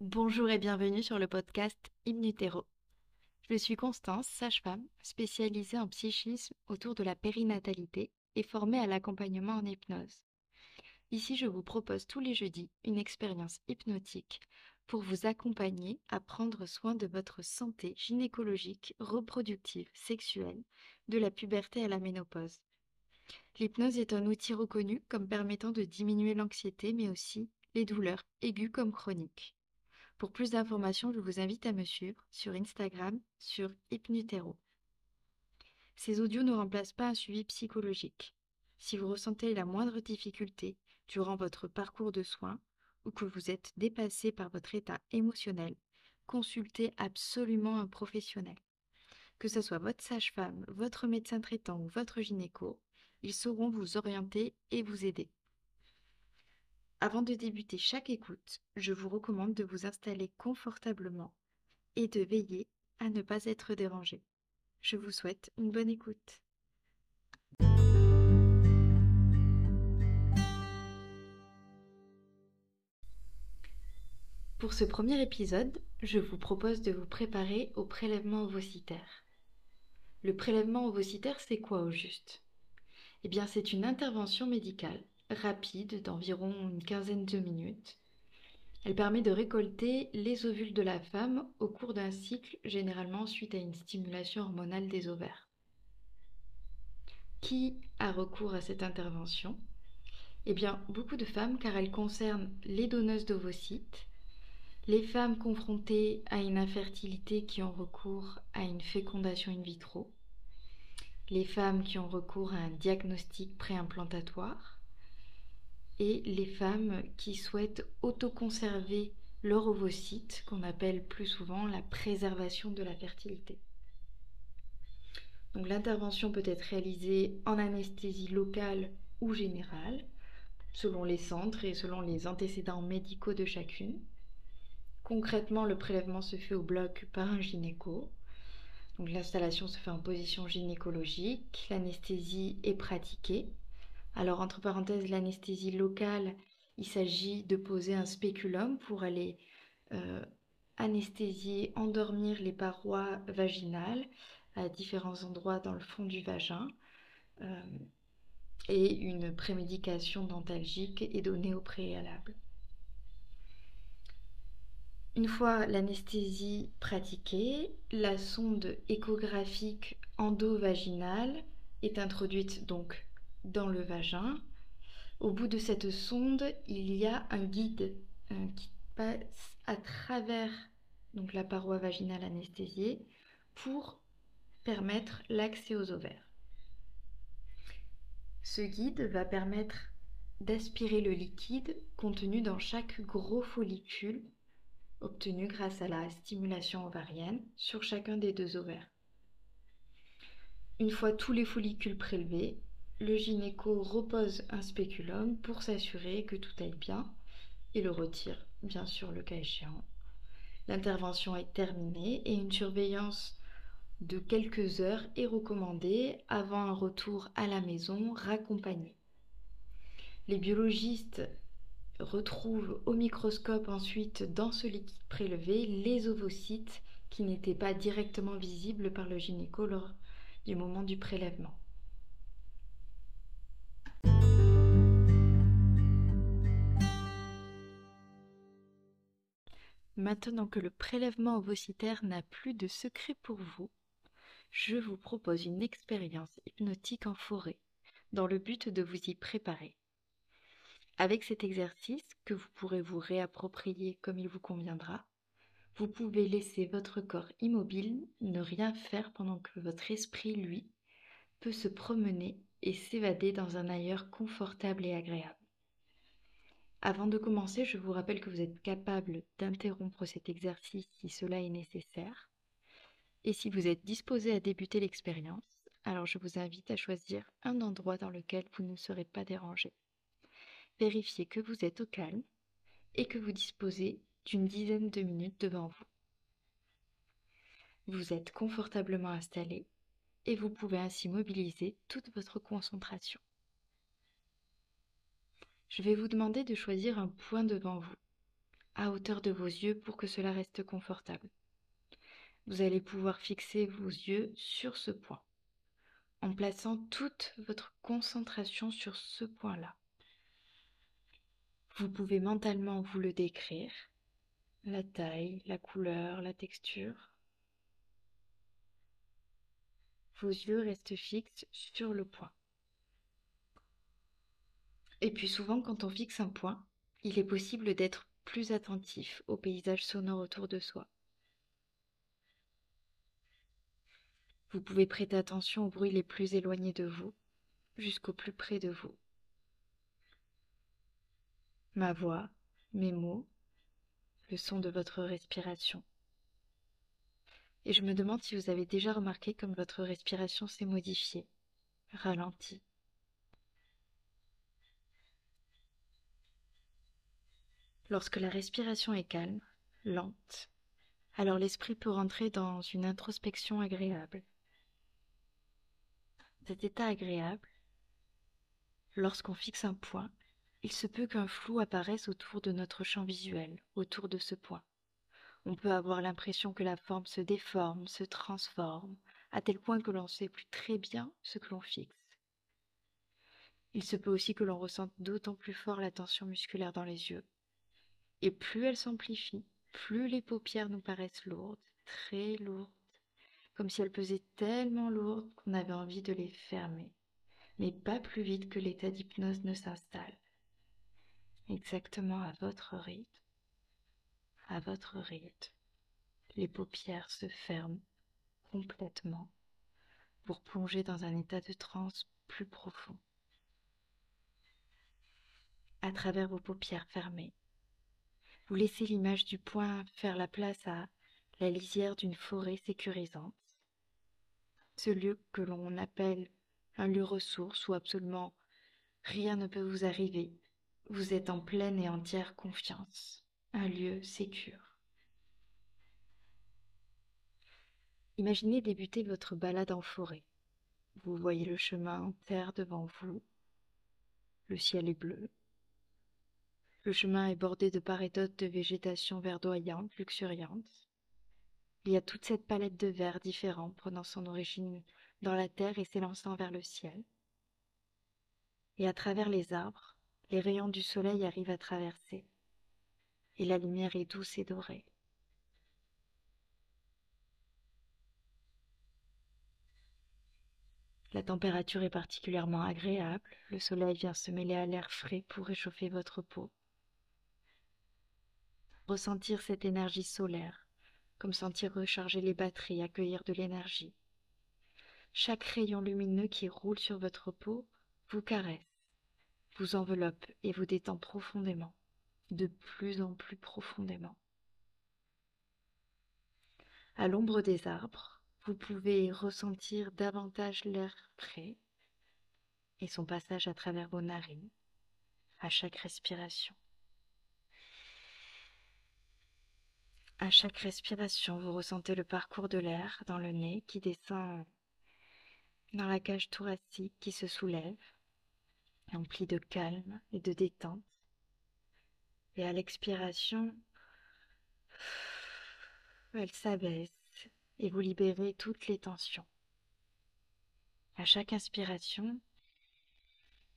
Bonjour et bienvenue sur le podcast Hypnutéro. Je suis Constance, sage-femme, spécialisée en psychisme autour de la périnatalité et formée à l'accompagnement en hypnose. Ici, je vous propose tous les jeudis une expérience hypnotique pour vous accompagner à prendre soin de votre santé gynécologique, reproductive, sexuelle, de la puberté à la ménopause. L'hypnose est un outil reconnu comme permettant de diminuer l'anxiété, mais aussi les douleurs aiguës comme chroniques. Pour plus d'informations, je vous invite à me suivre sur Instagram, sur Hypnutéro. Ces audios ne remplacent pas un suivi psychologique. Si vous ressentez la moindre difficulté durant votre parcours de soins ou que vous êtes dépassé par votre état émotionnel, consultez absolument un professionnel. Que ce soit votre sage-femme, votre médecin traitant ou votre gynéco, ils sauront vous orienter et vous aider. Avant de débuter chaque écoute, je vous recommande de vous installer confortablement et de veiller à ne pas être dérangé. Je vous souhaite une bonne écoute. Pour ce premier épisode, je vous propose de vous préparer au prélèvement ovocitaire. Le prélèvement ovocitaire, c'est quoi au juste ? Eh bien, c'est une intervention médicale rapide d'environ une quinzaine de minutes. Elle permet de récolter les ovules de la femme au cours d'un cycle, généralement suite à une stimulation hormonale des ovaires. Qui a recours à cette intervention ? Eh bien, beaucoup de femmes, car elle concerne les donneuses d'ovocytes, les femmes confrontées à une infertilité qui ont recours à une fécondation in vitro, les femmes qui ont recours à un diagnostic préimplantatoire, et les femmes qui souhaitent autoconserver leur ovocyte, qu'on appelle plus souvent la préservation de la fertilité. Donc l'intervention peut être réalisée en anesthésie locale ou générale, selon les centres et selon les antécédents médicaux de chacune. Concrètement, le prélèvement se fait au bloc par un gynéco. Donc l'installation se fait en position gynécologique, l'anesthésie est pratiquée. Alors, entre parenthèses, l'anesthésie locale, il s'agit de poser un spéculum pour aller anesthésier, endormir les parois vaginales à différents endroits dans le fond du vagin. Et une prémédication dentalgique est donnée au préalable. Une fois l'anesthésie pratiquée, la sonde échographique endovaginale est introduite donc dans le vagin. Au bout de cette sonde, il y a un guide qui passe à travers donc la paroi vaginale anesthésiée pour permettre l'accès aux ovaires. Ce guide va permettre d'aspirer le liquide contenu dans chaque gros follicule obtenu grâce à la stimulation ovarienne sur chacun des deux ovaires. Une fois tous les follicules prélevés, le gynéco repose un spéculum pour s'assurer que tout aille bien et le retire, bien sûr, le cas échéant. L'intervention est terminée et une surveillance de quelques heures est recommandée avant un retour à la maison raccompagné. Les biologistes retrouvent au microscope ensuite dans ce liquide prélevé les ovocytes qui n'étaient pas directement visibles par le gynéco lors du moment du prélèvement. Maintenant que le prélèvement ovocitaire n'a plus de secret pour vous, je vous propose une expérience hypnotique en forêt, dans le but de vous y préparer. Avec cet exercice, que vous pourrez vous réapproprier comme il vous conviendra, vous pouvez laisser votre corps immobile, ne rien faire pendant que votre esprit, lui, peut se promener et s'évader dans un ailleurs confortable et agréable. Avant de commencer, je vous rappelle que vous êtes capable d'interrompre cet exercice si cela est nécessaire. Et si vous êtes disposé à débuter l'expérience, alors je vous invite à choisir un endroit dans lequel vous ne serez pas dérangé. Vérifiez que vous êtes au calme et que vous disposez d'une dizaine de minutes devant vous. Vous êtes confortablement installé et vous pouvez ainsi mobiliser toute votre concentration. Je vais vous demander de choisir un point devant vous, à hauteur de vos yeux pour que cela reste confortable. Vous allez pouvoir fixer vos yeux sur ce point, en plaçant toute votre concentration sur ce point-là. Vous pouvez mentalement vous le décrire, la taille, la couleur, la texture. Vos yeux restent fixes sur le point. Et puis souvent, quand on fixe un point, il est possible d'être plus attentif au paysage sonore autour de soi. Vous pouvez prêter attention aux bruits les plus éloignés de vous, jusqu'au plus près de vous. Ma voix, mes mots, le son de votre respiration. Et je me demande si vous avez déjà remarqué comme votre respiration s'est modifiée, ralentie. Lorsque la respiration est calme, lente, alors l'esprit peut rentrer dans une introspection agréable. Cet état agréable, lorsqu'on fixe un point, il se peut qu'un flou apparaisse autour de notre champ visuel, autour de ce point. On peut avoir l'impression que la forme se déforme, se transforme, à tel point que l'on ne sait plus très bien ce que l'on fixe. Il se peut aussi que l'on ressente d'autant plus fort la tension musculaire dans les yeux. Et plus elle s'amplifie, plus les paupières nous paraissent lourdes, très lourdes, comme si elles pesaient tellement lourdes qu'on avait envie de les fermer, mais pas plus vite que l'état d'hypnose ne s'installe. Exactement à votre rythme. À votre rythme, les paupières se ferment complètement pour plonger dans un état de transe plus profond. À travers vos paupières fermées, vous laissez l'image du point faire la place à la lisière d'une forêt sécurisante, ce lieu que l'on appelle un lieu ressource où absolument rien ne peut vous arriver. Vous êtes en pleine et entière confiance. Un lieu sécure. Imaginez débuter votre balade en forêt. Vous voyez le chemin en terre devant vous. Le ciel est bleu. Le chemin est bordé de part et d'autre de végétation verdoyante, luxuriante. Il y a toute cette palette de verts différents prenant son origine dans la terre et s'élançant vers le ciel. Et à travers les arbres, les rayons du soleil arrivent à traverser. Et la lumière est douce et dorée. La température est particulièrement agréable. Le soleil vient se mêler à l'air frais pour réchauffer votre peau. Ressentir cette énergie solaire, comme sentir recharger les batteries, accueillir de l'énergie. Chaque rayon lumineux qui roule sur votre peau vous caresse, vous enveloppe et vous détend profondément. De plus en plus profondément. À l'ombre des arbres, vous pouvez ressentir davantage l'air frais et son passage à travers vos narines à chaque respiration. À chaque respiration, vous ressentez le parcours de l'air dans le nez qui descend dans la cage thoracique qui se soulève, emplie de calme et de détente. Et à l'expiration, elle s'abaisse et vous libérez toutes les tensions. À chaque inspiration,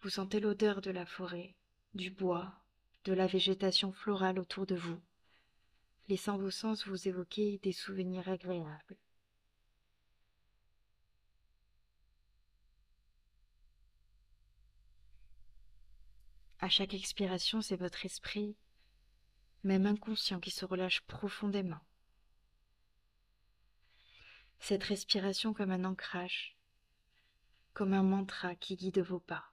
vous sentez l'odeur de la forêt, du bois, de la végétation florale autour de vous, laissant vos sens vous évoquer des souvenirs agréables. À chaque expiration, c'est votre esprit, même inconscient, qui se relâche profondément. Cette respiration comme un ancrage, comme un mantra qui guide vos pas.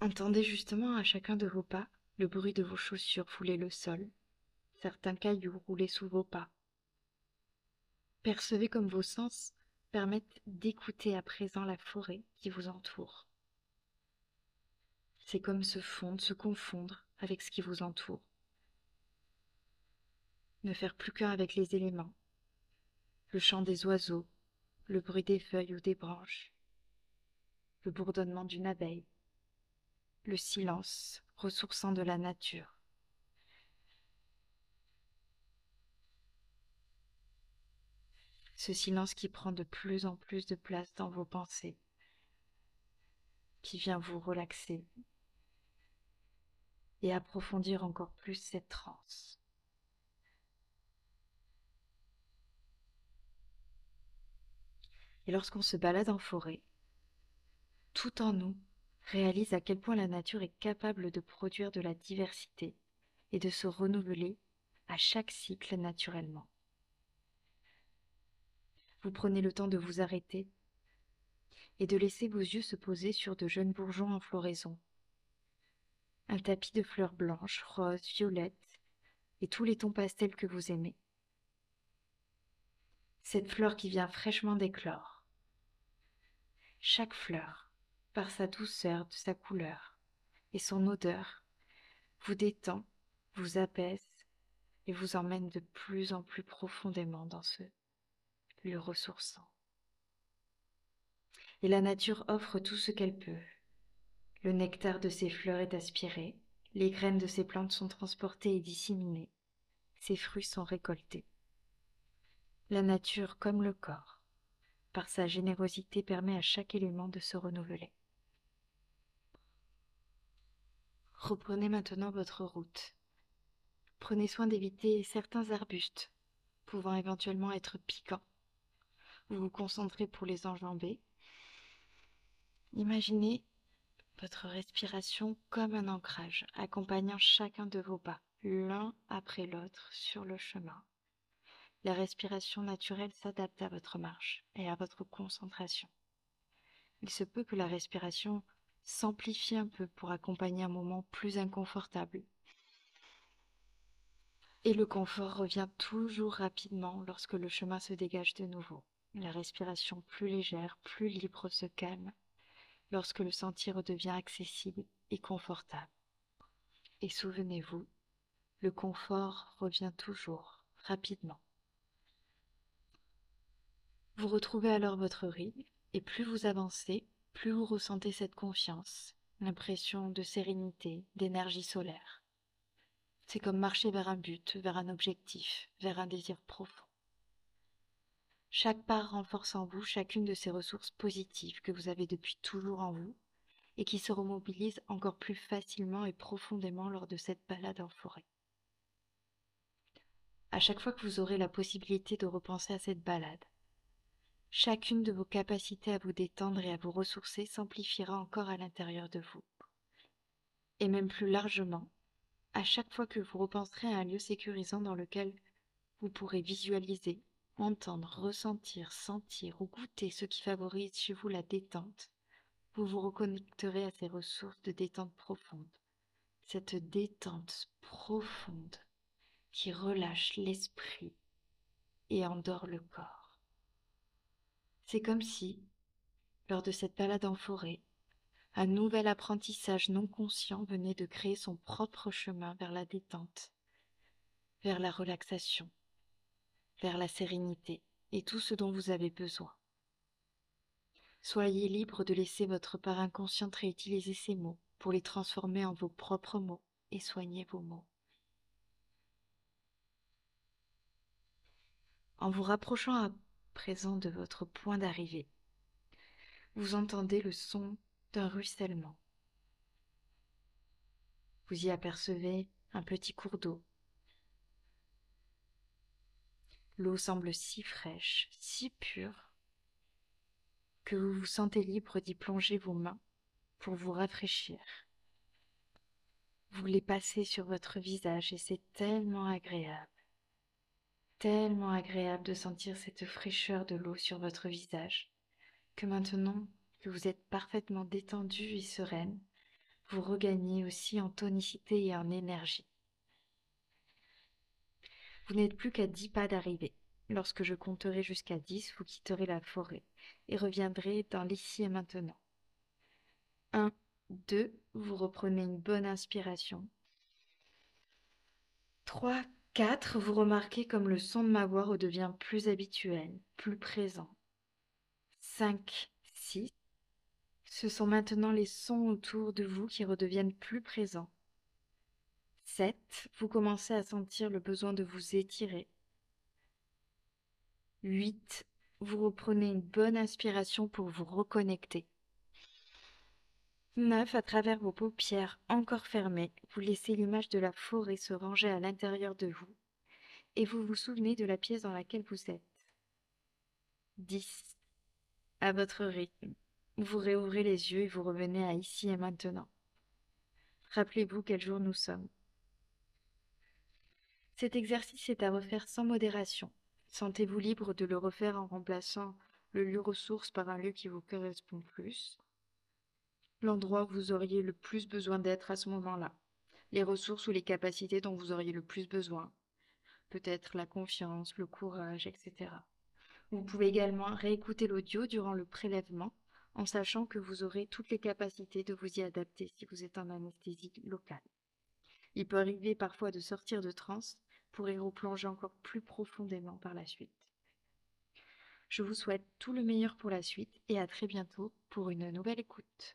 Entendez justement à chacun de vos pas le bruit de vos chaussures fouler le sol, certains cailloux roulés sous vos pas. Percevez comme vos sens permettent d'écouter à présent la forêt qui vous entoure. C'est comme se fondre, se confondre avec ce qui vous entoure. Ne faire plus qu'un avec les éléments, le chant des oiseaux, le bruit des feuilles ou des branches, le bourdonnement d'une abeille, le silence ressourçant de la nature. Ce silence qui prend de plus en plus de place dans vos pensées, qui vient vous relaxer et approfondir encore plus cette transe. Et lorsqu'on se balade en forêt, tout en nous réalise à quel point la nature est capable de produire de la diversité et de se renouveler à chaque cycle naturellement. Vous prenez le temps de vous arrêter et de laisser vos yeux se poser sur de jeunes bourgeons en floraison, un tapis de fleurs blanches, roses, violettes et tous les tons pastels que vous aimez. Cette fleur qui vient fraîchement d'éclore, chaque fleur, par sa douceur, de sa couleur et son odeur, vous détend, vous apaise et vous emmène de plus en plus profondément dans ce lieu ressourçant. Et la nature offre tout ce qu'elle peut. Le nectar de ses fleurs est aspiré, les graines de ses plantes sont transportées et disséminées, ses fruits sont récoltés. La nature, comme le corps, par sa générosité, permet à chaque élément de se renouveler. Reprenez maintenant votre route. Prenez soin d'éviter certains arbustes, pouvant éventuellement être piquants. Vous vous concentrez pour les enjamber. Imaginez votre respiration comme un ancrage, accompagnant chacun de vos pas, l'un après l'autre, sur le chemin. La respiration naturelle s'adapte à votre marche et à votre concentration. Il se peut que la respiration s'amplifie un peu pour accompagner un moment plus inconfortable. Et le confort revient toujours rapidement lorsque le chemin se dégage de nouveau. La respiration plus légère, plus libre se calme lorsque le sentier redevient accessible et confortable. Et souvenez-vous, le confort revient toujours rapidement. Vous retrouvez alors votre rythme, et plus vous avancez, plus vous ressentez cette confiance, l'impression de sérénité, d'énergie solaire. C'est comme marcher vers un but, vers un objectif, vers un désir profond. Chaque pas renforce en vous chacune de ces ressources positives que vous avez depuis toujours en vous, et qui se remobilisent encore plus facilement et profondément lors de cette balade en forêt. À chaque fois que vous aurez la possibilité de repenser à cette balade, chacune de vos capacités à vous détendre et à vous ressourcer s'amplifiera encore à l'intérieur de vous. Et même plus largement, à chaque fois que vous repenserez à un lieu sécurisant dans lequel vous pourrez visualiser, entendre, ressentir, sentir ou goûter ce qui favorise chez vous la détente, vous vous reconnecterez à ces ressources de détente profonde. Cette détente profonde qui relâche l'esprit et endort le corps. C'est comme si, lors de cette balade en forêt, un nouvel apprentissage non conscient venait de créer son propre chemin vers la détente, vers la relaxation, vers la sérénité et tout ce dont vous avez besoin. Soyez libre de laisser votre part inconsciente réutiliser ces mots pour les transformer en vos propres mots et soigner vos mots. En vous rapprochant à présent de votre point d'arrivée, vous entendez le son d'un ruissellement. Vous y apercevez un petit cours d'eau. L'eau semble si fraîche, si pure, que vous vous sentez libre d'y plonger vos mains pour vous rafraîchir. Vous les passez sur votre visage et c'est tellement agréable. Tellement agréable de sentir cette fraîcheur de l'eau sur votre visage, que maintenant que vous êtes parfaitement détendu et sereine, vous regagnez aussi en tonicité et en énergie. Vous n'êtes plus qu'à 10 pas d'arrivée. Lorsque je compterai jusqu'à 10, vous quitterez la forêt et reviendrez dans l'ici et maintenant. 1, 2, vous reprenez une bonne inspiration. 3, 4, vous remarquez comme le son de ma voix redevient plus habituel, plus présent. 5, 6. Ce sont maintenant les sons autour de vous qui redeviennent plus présents. 7. Vous commencez à sentir le besoin de vous étirer. 8. Vous reprenez une bonne inspiration pour vous reconnecter. 9. À travers vos paupières encore fermées, vous laissez l'image de la forêt se ranger à l'intérieur de vous et vous vous souvenez de la pièce dans laquelle vous êtes. 10. À votre rythme, vous réouvrez les yeux et vous revenez à ici et maintenant. Rappelez-vous quel jour nous sommes. Cet exercice est à refaire sans modération. Sentez-vous libre de le refaire en remplaçant le lieu ressource par un lieu qui vous correspond plus. L'endroit où vous auriez le plus besoin d'être à ce moment-là, les ressources ou les capacités dont vous auriez le plus besoin, peut-être la confiance, le courage, etc. Vous pouvez également réécouter l'audio durant le prélèvement, en sachant que vous aurez toutes les capacités de vous y adapter si vous êtes en anesthésie locale. Il peut arriver parfois de sortir de transe pour y replonger encore plus profondément par la suite. Je vous souhaite tout le meilleur pour la suite et à très bientôt pour une nouvelle écoute.